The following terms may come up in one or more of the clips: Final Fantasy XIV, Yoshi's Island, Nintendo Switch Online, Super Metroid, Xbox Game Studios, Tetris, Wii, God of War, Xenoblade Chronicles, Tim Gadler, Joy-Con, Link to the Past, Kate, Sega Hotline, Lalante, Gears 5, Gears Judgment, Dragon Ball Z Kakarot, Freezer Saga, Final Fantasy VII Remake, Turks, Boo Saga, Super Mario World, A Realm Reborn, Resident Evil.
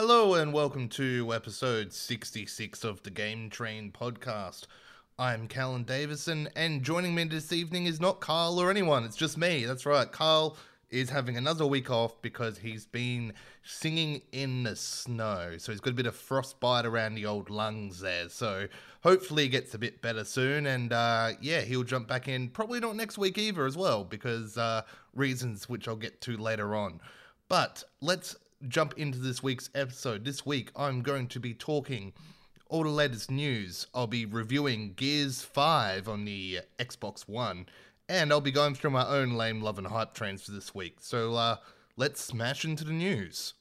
Hello and welcome to episode 66 of the Game Train podcast. I'm Callan Davison, and joining me this evening is not Carl or anyone, it's just me. That's right, Carl is having another week off because he's been singing in the snow. So he's got a bit of frostbite around the old lungs there. So hopefully he gets a bit better soon. And yeah, he'll jump back in, probably not next week either as well, because reasons which I'll get to later on. But let's jump into this week's episode. This week, I'm going to be talking all the latest news. I'll be reviewing Gears 5 on the Xbox One, and I'll be going through my own lame love and hype trains for this week. So let's smash into the news.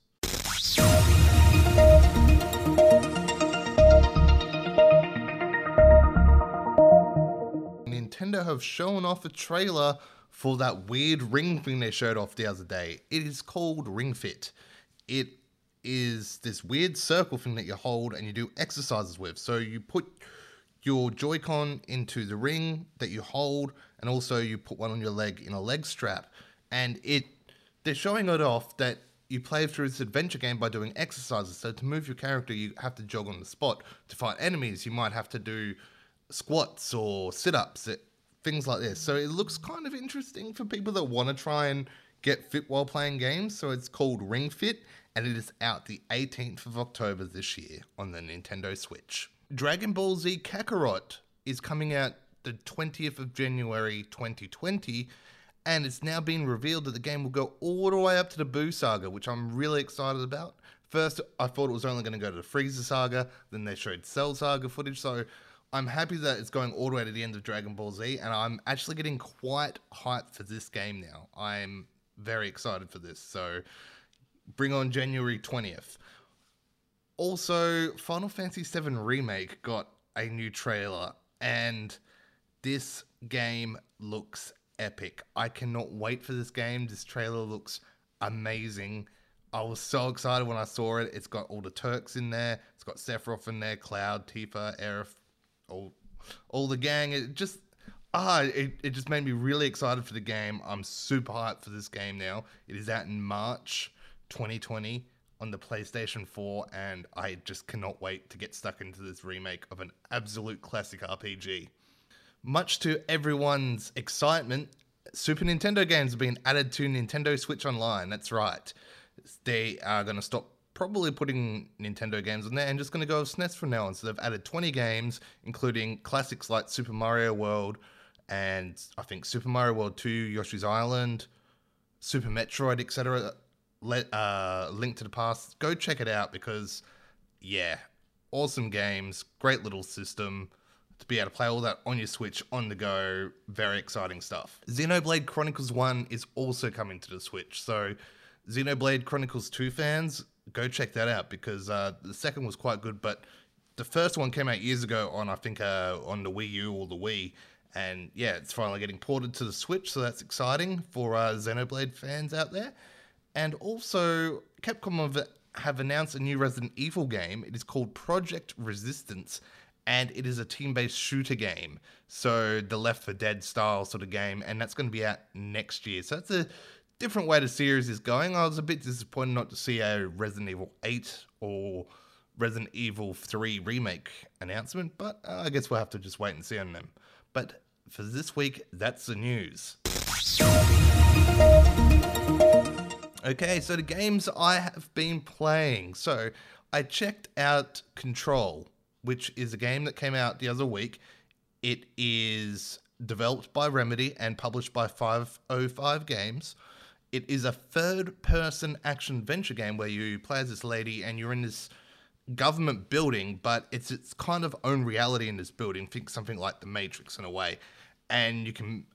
Nintendo have shown off a trailer for that weird ring thing they showed off the other day. It is called Ring Fit. It is this weird circle thing that you hold and you do exercises with. So you put your Joy-Con into the ring that you hold, and also you put one on your leg in a leg strap. And they're showing it off that you play through this adventure game by doing exercises. So to move your character, you have to jog on the spot. To fight enemies, you might have to do squats or sit-ups, things like this. So it looks kind of interesting for people that want to try and get fit while playing games. So it's called Ring Fit, and it is out the 18th of October this year on the Nintendo Switch. Dragon Ball Z Kakarot is coming out the 20th of January 2020, and it's now been revealed that the game will go all the way up to the Boo Saga, which I'm really excited about. First, I thought it was only going to go to the Freezer Saga, then they showed Cell Saga footage, so I'm happy that it's going all the way to the end of Dragon Ball Z, and I'm actually getting quite hyped for this game now. I'm very excited for this, so bring on January 20th. Also, Final Fantasy VII Remake got a new trailer, and this game looks epic. I cannot wait for this game. This trailer looks amazing. I was so excited when I saw it. It's got all the Turks in there. It's got Sephiroth in there, Cloud, Tifa, Aerith, all the gang. It just it just made me really excited for the game. I'm super hyped for this game now. It is out in March 2020. On the PlayStation 4, and I just cannot wait to get stuck into this remake of an absolute classic RPG. Much to everyone's excitement, Super Nintendo games have been added to Nintendo Switch Online. That's right. They are going to stop probably putting Nintendo games on there and just going to go with SNES from now on. So they've added 20 games, including classics like Super Mario World and I think Super Mario World 2, Yoshi's Island, Super Metroid, etc. Link to the Past. Go check it out because, yeah, awesome games, great little system to be able to play all that on your Switch on the go. Very exciting stuff. Xenoblade Chronicles 1 is also coming to the Switch, so Xenoblade Chronicles 2 fans, go check that out because the second was quite good, but the first one came out years ago on, I think, on the Wii U or the Wii, and yeah, it's finally getting ported to the Switch, so that's exciting for Xenoblade fans out there. And also, Capcom have announced a new Resident Evil game. It is called Project Resistance, and it is a team-based shooter game. So the Left 4 Dead style sort of game, and that's going to be out next year. So that's a different way the series is going. I was a bit disappointed not to see a Resident Evil 8 or Resident Evil 3 remake announcement, but I guess we'll have to just wait and see on them. But for this week, that's the news. Okay, so the games I have been playing. So I checked out Control, which is a game that came out the other week. It is developed by Remedy and published by 505 Games. It is a third-person action-adventure game where you play as this lady and you're in this government building, but it's kind of own reality in this building. Think something like The Matrix in a way. And you can,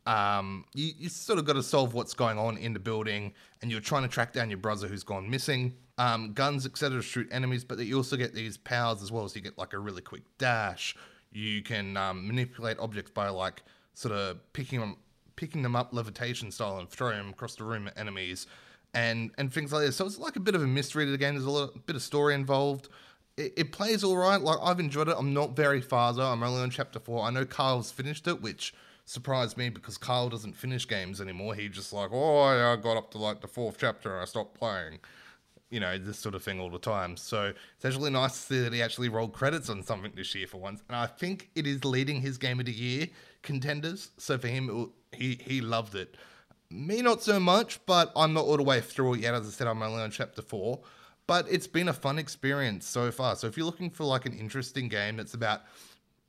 you sort of got to solve what's going on in the building, and you're trying to track down your brother who's gone missing. Guns, etc., shoot enemies, but you also get these powers as well. So you get like a really quick dash. You can manipulate objects by like sort of picking them up levitation style and throwing them across the room at enemies, and things like this. So it's like a bit of a mystery to the game. There's a bit of story involved. It plays all right. Like I've enjoyed it. I'm not very far though. I'm only on chapter 4. I know Carl's finished it, which surprised me because Carl doesn't finish games anymore. He just like, oh, I got up to like the 4th chapter and I stopped playing. you know, this sort of thing all the time. So it's actually nice to see that he actually rolled credits on something this year for once. And I think it is leading his Game of the Year contenders. So for him, he loved it. Me, not so much, but I'm not all the way through it yet. As I said, I'm only on chapter 4. But it's been a fun experience so far. So if you're looking for like an interesting game that's about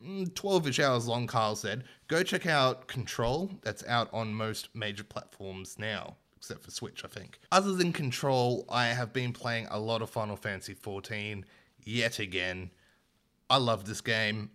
12-ish hours long, Kyle said, go check out Control. That's out on most major platforms now, except for Switch, I think. Other than Control, I have been playing a lot of Final Fantasy XIV yet again. I love this game.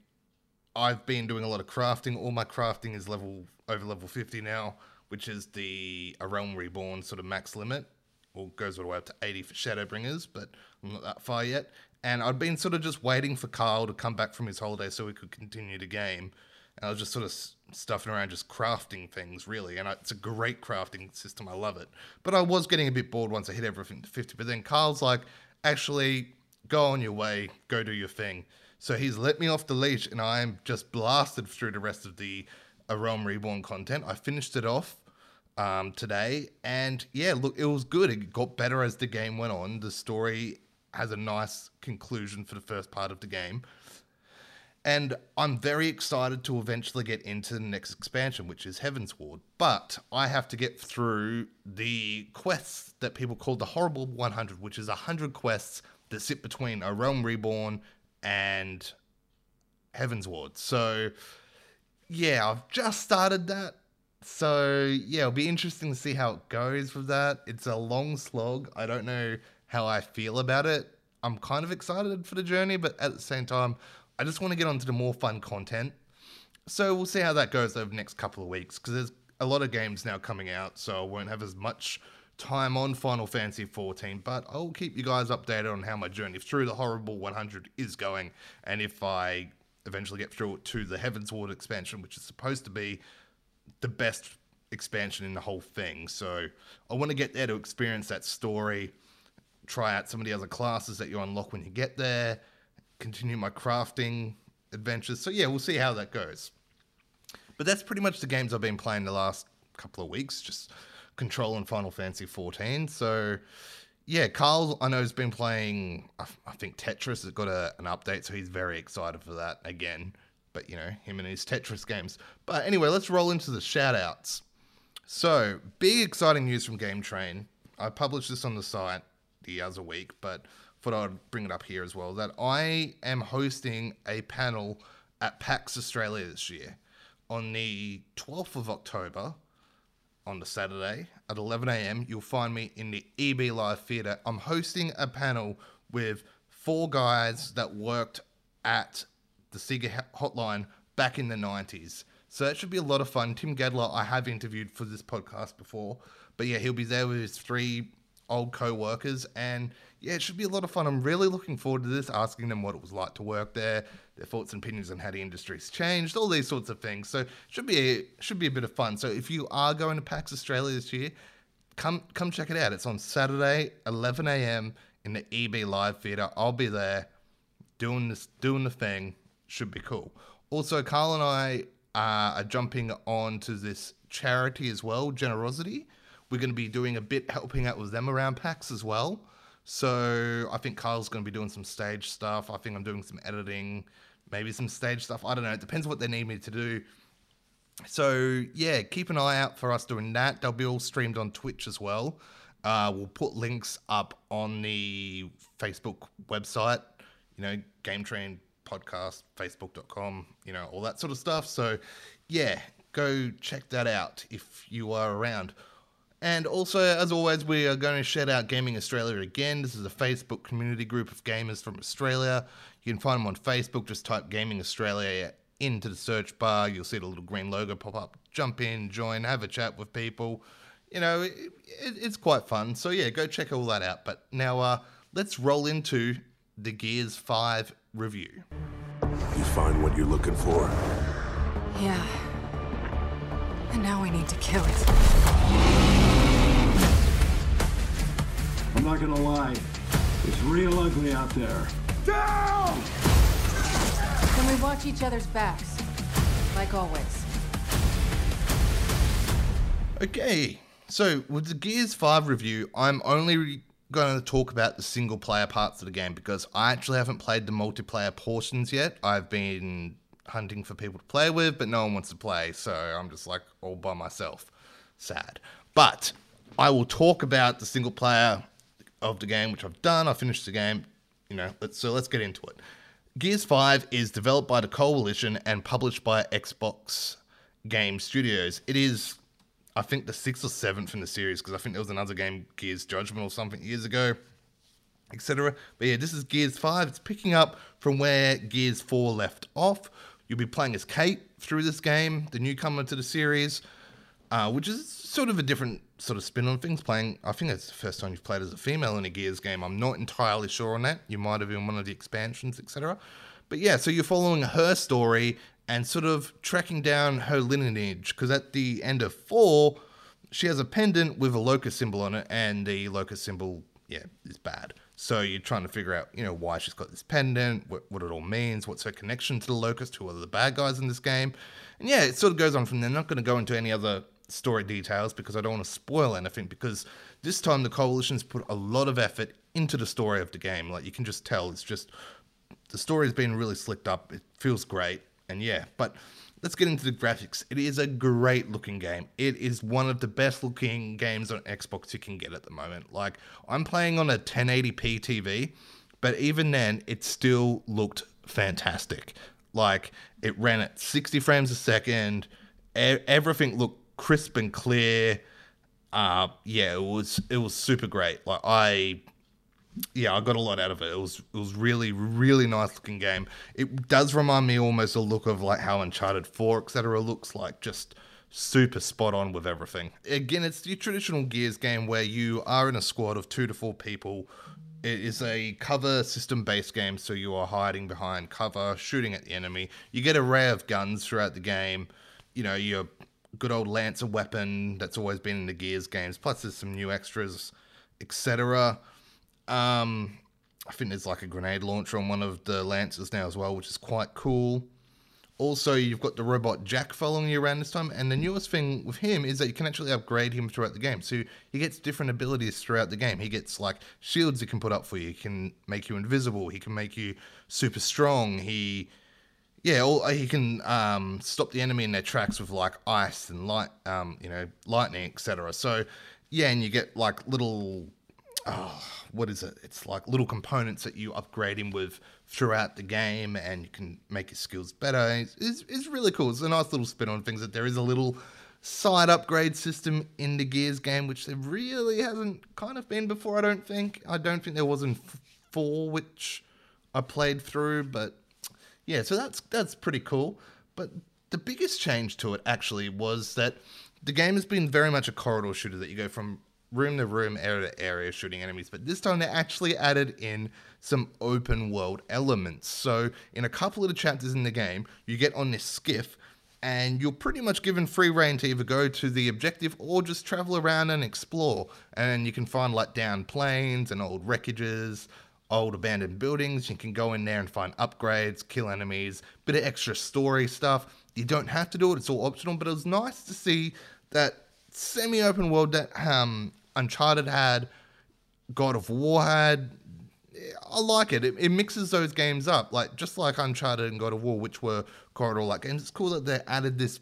I've been doing a lot of crafting. All my crafting is over level 50 now, which is the A Realm Reborn sort of max limit. Well, it goes all the way up to 80 for Shadowbringers, but I'm not that far yet. And I'd been sort of just waiting for Kyle to come back from his holiday so we could continue the game. And I was just sort of stuffing around, just crafting things, really. And it's a great crafting system. I love it. But I was getting a bit bored once I hit everything to 50. But then Kyle's like, actually, go on your way. Go do your thing. So he's let me off the leash, and I'm just blasted through the rest of the A Realm Reborn content. I finished it off today, and yeah, look, it was good. It got better as the game went on. The story has a nice conclusion for the first part of the game, and I'm very excited to eventually get into the next expansion, which is Heavensward. But I have to get through the quests that people call the Horrible 100, which is 100 quests that sit between A Realm Reborn and Heavensward. So yeah, I've just started that. So yeah, it'll be interesting to see how it goes with that. It's a long slog. I don't know how I feel about it. I'm kind of excited for the journey, but at the same time, I just want to get onto the more fun content. So we'll see how that goes over the next couple of weeks, because there's a lot of games now coming out, so I won't have as much time on Final Fantasy XIV, but I'll keep you guys updated on how my journey through the Horrible 100 is going, and if I eventually get through it to the Heavensward expansion, which is supposed to be the best expansion in the whole thing. So I want to get there to experience that story, try out some of the other classes that you unlock when you get there, continue my crafting adventures. So yeah, we'll see how that goes. But that's pretty much the games I've been playing the last couple of weeks, just Control and Final Fantasy XIV. So yeah, Carl, I know, has been playing, I think Tetris has got an update, so he's very excited for that again. But, you know, him and his Tetris games. But anyway, let's roll into the shout-outs. So, big exciting news from Game Train. I published this on the site the other week, but thought I'd bring it up here as well, that I am hosting a panel at PAX Australia this year on the 12th of October, on the Saturday, at 11 a.m. You'll find me in the EB Live Theatre. I'm hosting a panel with 4 guys that worked at the Sega hotline back in the 90s. So that should be a lot of fun. Tim Gadler, I have interviewed for this podcast before, but yeah, he'll be there with his 3 old co-workers, and yeah, it should be a lot of fun. I'm really looking forward to this, asking them what it was like to work there, their thoughts and opinions on how the industry's changed, all these sorts of things. So it should be a bit of fun. So if you are going to PAX Australia this year, come check it out. It's on Saturday, 11 a.m. in the EB Live Theatre. I'll be there doing the thing. Should be cool. Also, Carl and I are jumping on to this charity as well, Generosity. We're going to be doing a bit, helping out with them around PAX as well. So I think Carl's going to be doing some stage stuff. I think I'm doing some editing, maybe some stage stuff. I don't know. It depends on what they need me to do. So yeah, keep an eye out for us doing that. They'll be all streamed on Twitch as well. We'll put links up on the Facebook website, you know, Game Train Podcast, facebook.com, you know, all that sort of stuff. So yeah, go check that out if you are around. And also, as always, we are going to shout out Gaming Australia again. This is a Facebook community group of gamers from Australia. You can find them on Facebook. Just type Gaming Australia into the search bar. You'll see the little green logo pop up. Jump in, join, have a chat with people. You know, it's quite fun. So yeah, go check all that out. But now let's roll into the Gears 5 review. You find what you're looking for. Yeah. And now we need to kill it. I'm not gonna lie. It's real ugly out there. Down! Then we watch each other's backs. Like always. Okay. So, with the Gears 5 review, I'm only going to talk about the single player parts of the game because I actually haven't played the multiplayer portions yet. I've been hunting for people to play with, but no one wants to play, so I'm just like all by myself. Sad. But I will talk about the single player of the game, which I've done. I finished the game, you know, so let's get into it. Gears 5 is developed by the Coalition and published by Xbox Game Studios. It is, I think, the 6th or 7th in the series, because I think there was another game, Gears Judgment or something, years ago, etc. But yeah, this is Gears 5. It's picking up from where Gears 4 left off. You'll be playing as Kate through this game, the newcomer to the series, which is sort of a different sort of spin on things. Playing, I think that's the first time you've played as a female in a Gears game. I'm not entirely sure on that. You might have in one of the expansions, etc. But yeah, so you're following her story and sort of tracking down her lineage, because at the end of 4, she has a pendant with a locust symbol on it, and the locust symbol, yeah, is bad. So you're trying to figure out, you know, why she's got this pendant, what it all means, what's her connection to the locust, who are the bad guys in this game. And yeah, it sort of goes on from there. I'm not going to go into any other story details because I don't want to spoil anything, because this time the Coalition's put a lot of effort into the story of the game. Like, you can just tell it's just, the story's been really slicked up. It feels great. And yeah, but let's get into the graphics. It is a great looking game. It is one of the best looking games on Xbox you can get at the moment. Like, I'm playing on a 1080p TV, but even then it still looked fantastic. Like, it ran at 60 frames a second. Everything looked crisp and clear. Yeah, it was super great. Like, I got a lot out of it. It was really, really nice looking game. It does remind me almost a look of like how Uncharted 4, etc. looks like, just super spot on with everything. Again, it's the traditional Gears game where you are in a squad of 2 to 4 people. It is a cover system based game, so you are hiding behind cover, shooting at the enemy. You get an array of guns throughout the game. You know, your good old Lancer weapon that's always been in the Gears games, plus there's some new extras, etc. I think there's like a grenade launcher on one of the Lancers now as well, which is quite cool. Also, you've got the robot Jack following you around this time, and the newest thing with him is that you can actually upgrade him throughout the game. So he gets different abilities throughout the game. He gets like shields he can put up for you. He can make you invisible. He can make you super strong. He can stop the enemy in their tracks with like ice and light, lightning, etc. So yeah, and you get like little, it's like little components that you upgrade him with throughout the game, and you can make his skills better. It's really cool. It's a nice little spin on things that there is a little side upgrade system in the Gears game, which there really hasn't kind of been before, I don't think. I don't think there was in 4, which I played through, but yeah, so that's pretty cool. But the biggest change to it actually was that the game has been very much a corridor shooter that you go from room to room, area to area, shooting enemies. But this time they actually added in some open world elements. So in a couple of the chapters in the game, you get on this skiff and you're pretty much given free rein to either go to the objective or just travel around and explore. And you can find like downed planes and old wreckages, old abandoned buildings. You can go in there and find upgrades, kill enemies, bit of extra story stuff. You don't have to do it. It's all optional, but it was nice to see that semi-open world that Uncharted had, God of War had. I like it. It mixes those games up, like just like Uncharted and God of War, which were corridor-like games. It's cool that they added this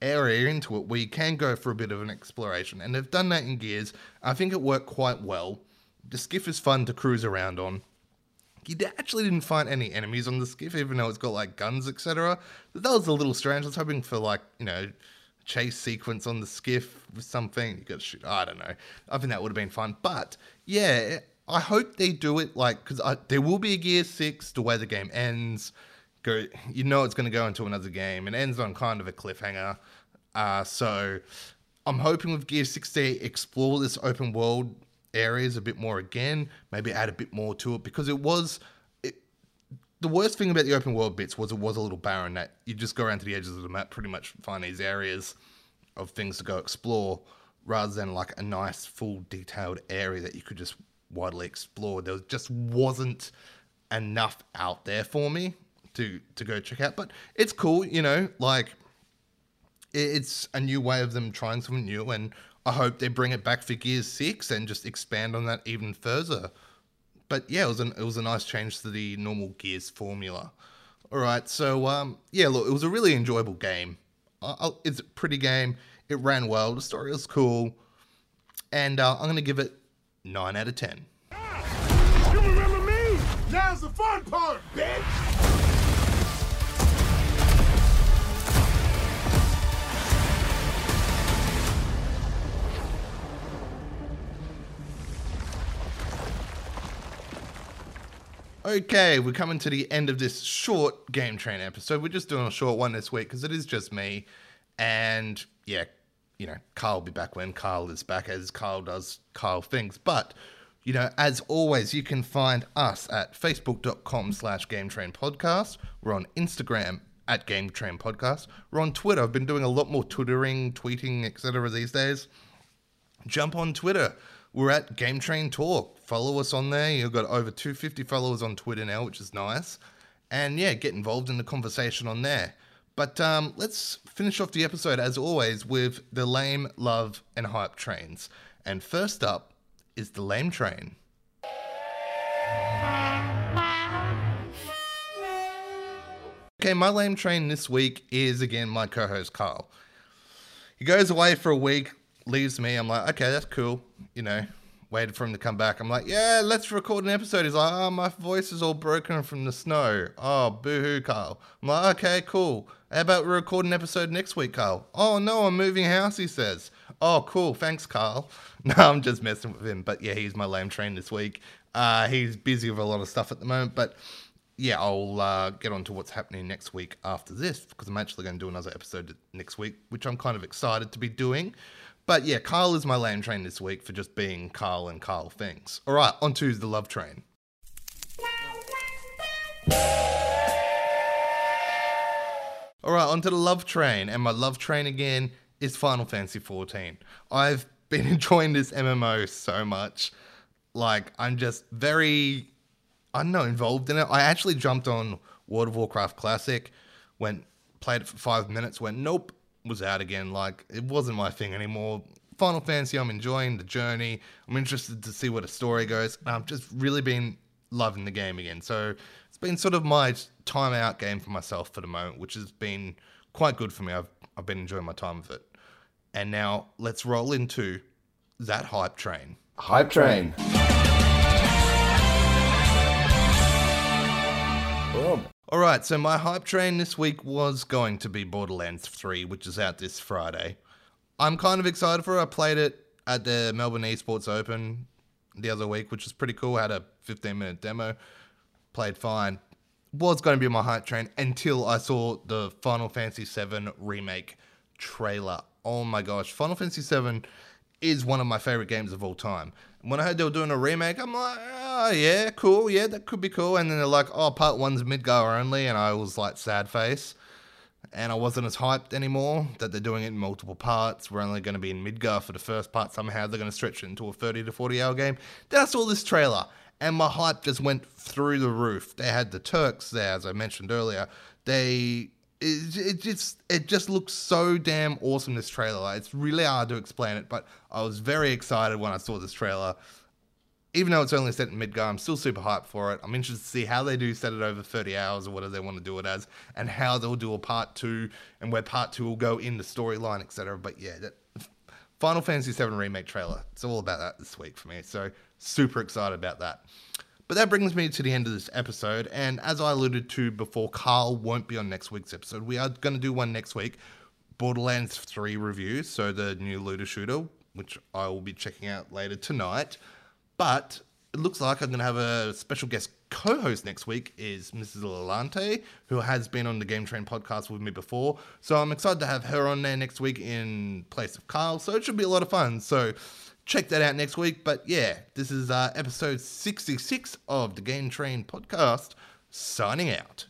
area into it where you can go for a bit of an exploration, and they've done that in Gears. I think it worked quite well. The skiff is fun to cruise around on. You actually didn't find any enemies on the skiff, even though it's got like guns, etc. That was a little strange. I was hoping for like, you know, chase sequence on the skiff with something. You got to shoot. I don't know. I think that would have been fun. But yeah, I hope they do it like, because there will be a Gears 6. The way the game ends, you know, it's going to go into another game and ends on kind of a cliffhanger. So I'm hoping with Gears 6 they explore this open world areas a bit more again. Maybe add a bit more to it, because the worst thing about the open world bits was it was a little barren, that you just go around to the edges of the map, pretty much find these areas of things to go explore, rather than like a nice, full, detailed area that you could just widely explore. There just wasn't enough out there for me to go check out. But it's cool, you know, like, it's a new way of them trying something new, and I hope they bring it back for Gears 6 and just expand on that even further. But yeah, it was a nice change to the normal Gears formula. All right, so yeah, look, it was a really enjoyable game. It's a pretty game. It ran well. The story was cool, and I'm gonna give it 9 out of 10. Ah, you remember me? Now's the fun part, bitch. Okay, we're coming to the end of this short Game Train episode. We're just doing a short one this week because it is just me. And yeah, you know, Kyle will be back when Kyle is back, as Kyle does Kyle things. But, you know, as always, you can find us at facebook.com/GameTrainPodcast. We're on Instagram at GameTrainPodcast. We're on Twitter. I've been doing a lot more twittering, tweeting, etc. these days. Jump on Twitter. We're at Game Train Talk. Follow us on there. You've got over 250 followers on Twitter now, which is nice. And yeah, get involved in the conversation on there. But let's finish off the episode, as always, with the lame, love, and hype trains. And first up is the lame train. Okay, my lame train this week is, again, my co-host, Carl. He goes away for a week, leaves me. I'm like, okay, that's cool, you know. Waited for him to come back. I'm like, yeah, let's record an episode. He's like, oh, my voice is all broken from the snow. Oh, boo-hoo, Kyle. I'm like, okay, cool. How about we record an episode next week, Kyle? Oh, no, I'm moving house, he says. Oh, cool. Thanks, Kyle. No, I'm just messing with him. But, yeah, he's my lame train this week. He's busy with a lot of stuff at the moment. But, yeah, I'll get on to what's happening next week after this, because I'm actually going to do another episode next week, which I'm kind of excited to be doing. But yeah, Kyle is my lame train this week for just being Kyle and Kyle things. All right, on to the love train. All right, on to the love train. And my love train again is Final Fantasy XIV. I've been enjoying this MMO so much. Like, I'm just very, I don't know, involved in it. I actually jumped on World of Warcraft Classic, went, played it for 5 minutes, went, nope. Was out again. Like, it wasn't my thing anymore. Final Fantasy, I'm enjoying the journey. I'm interested to see where the story goes. I've just really been loving the game again. So it's been sort of my time out game for myself for the moment, which has been quite good for me. I've been enjoying my time with it. And now let's roll into that hype train. Hype train. Boom. All right, so my hype train this week was going to be Borderlands 3, which is out this Friday. I'm kind of excited for it. I played it at the Melbourne Esports Open the other week, which was pretty cool. I had a 15-minute demo, played fine. Was going to be my hype train until I saw the Final Fantasy VII Remake trailer. Oh my gosh, Final Fantasy VII is one of my favorite games of all time. When I heard they were doing a remake, I'm like, oh, yeah, cool, yeah, that could be cool. And then they're like, oh, part one's Midgar only, and I was like, sad face. And I wasn't as hyped anymore that they're doing it in multiple parts. We're only going to be in Midgar for the first part. Somehow they're going to stretch it into a 30 to 40-hour game. Then I saw this trailer, and my hype just went through the roof. They had the Turks there, as I mentioned earlier. It just looks so damn awesome, this trailer. Like, it's really hard to explain it, but I was very excited when I saw this trailer. Even though it's only set in Midgar, I'm still super hyped for it. I'm interested to see how they do set it over 30 hours or whatever they want to do it as, and how they'll do a part two, and where part two will go in the storyline, etc. But yeah, that Final Fantasy VII Remake trailer, it's all about that this week for me. So super excited about that. But that brings me to the end of this episode, and as I alluded to before, Carl won't be on next week's episode. We are going to do one next week, Borderlands 3 review, so the new looter shooter, which I will be checking out later tonight. But it looks like I'm going to have a special guest co-host next week, is Mrs. Lalante, who has been on the Game Train podcast with me before. So I'm excited to have her on there next week in place of Carl, so it should be a lot of fun. So check that out next week. But yeah, this is episode 66 of the Game Train podcast, signing out.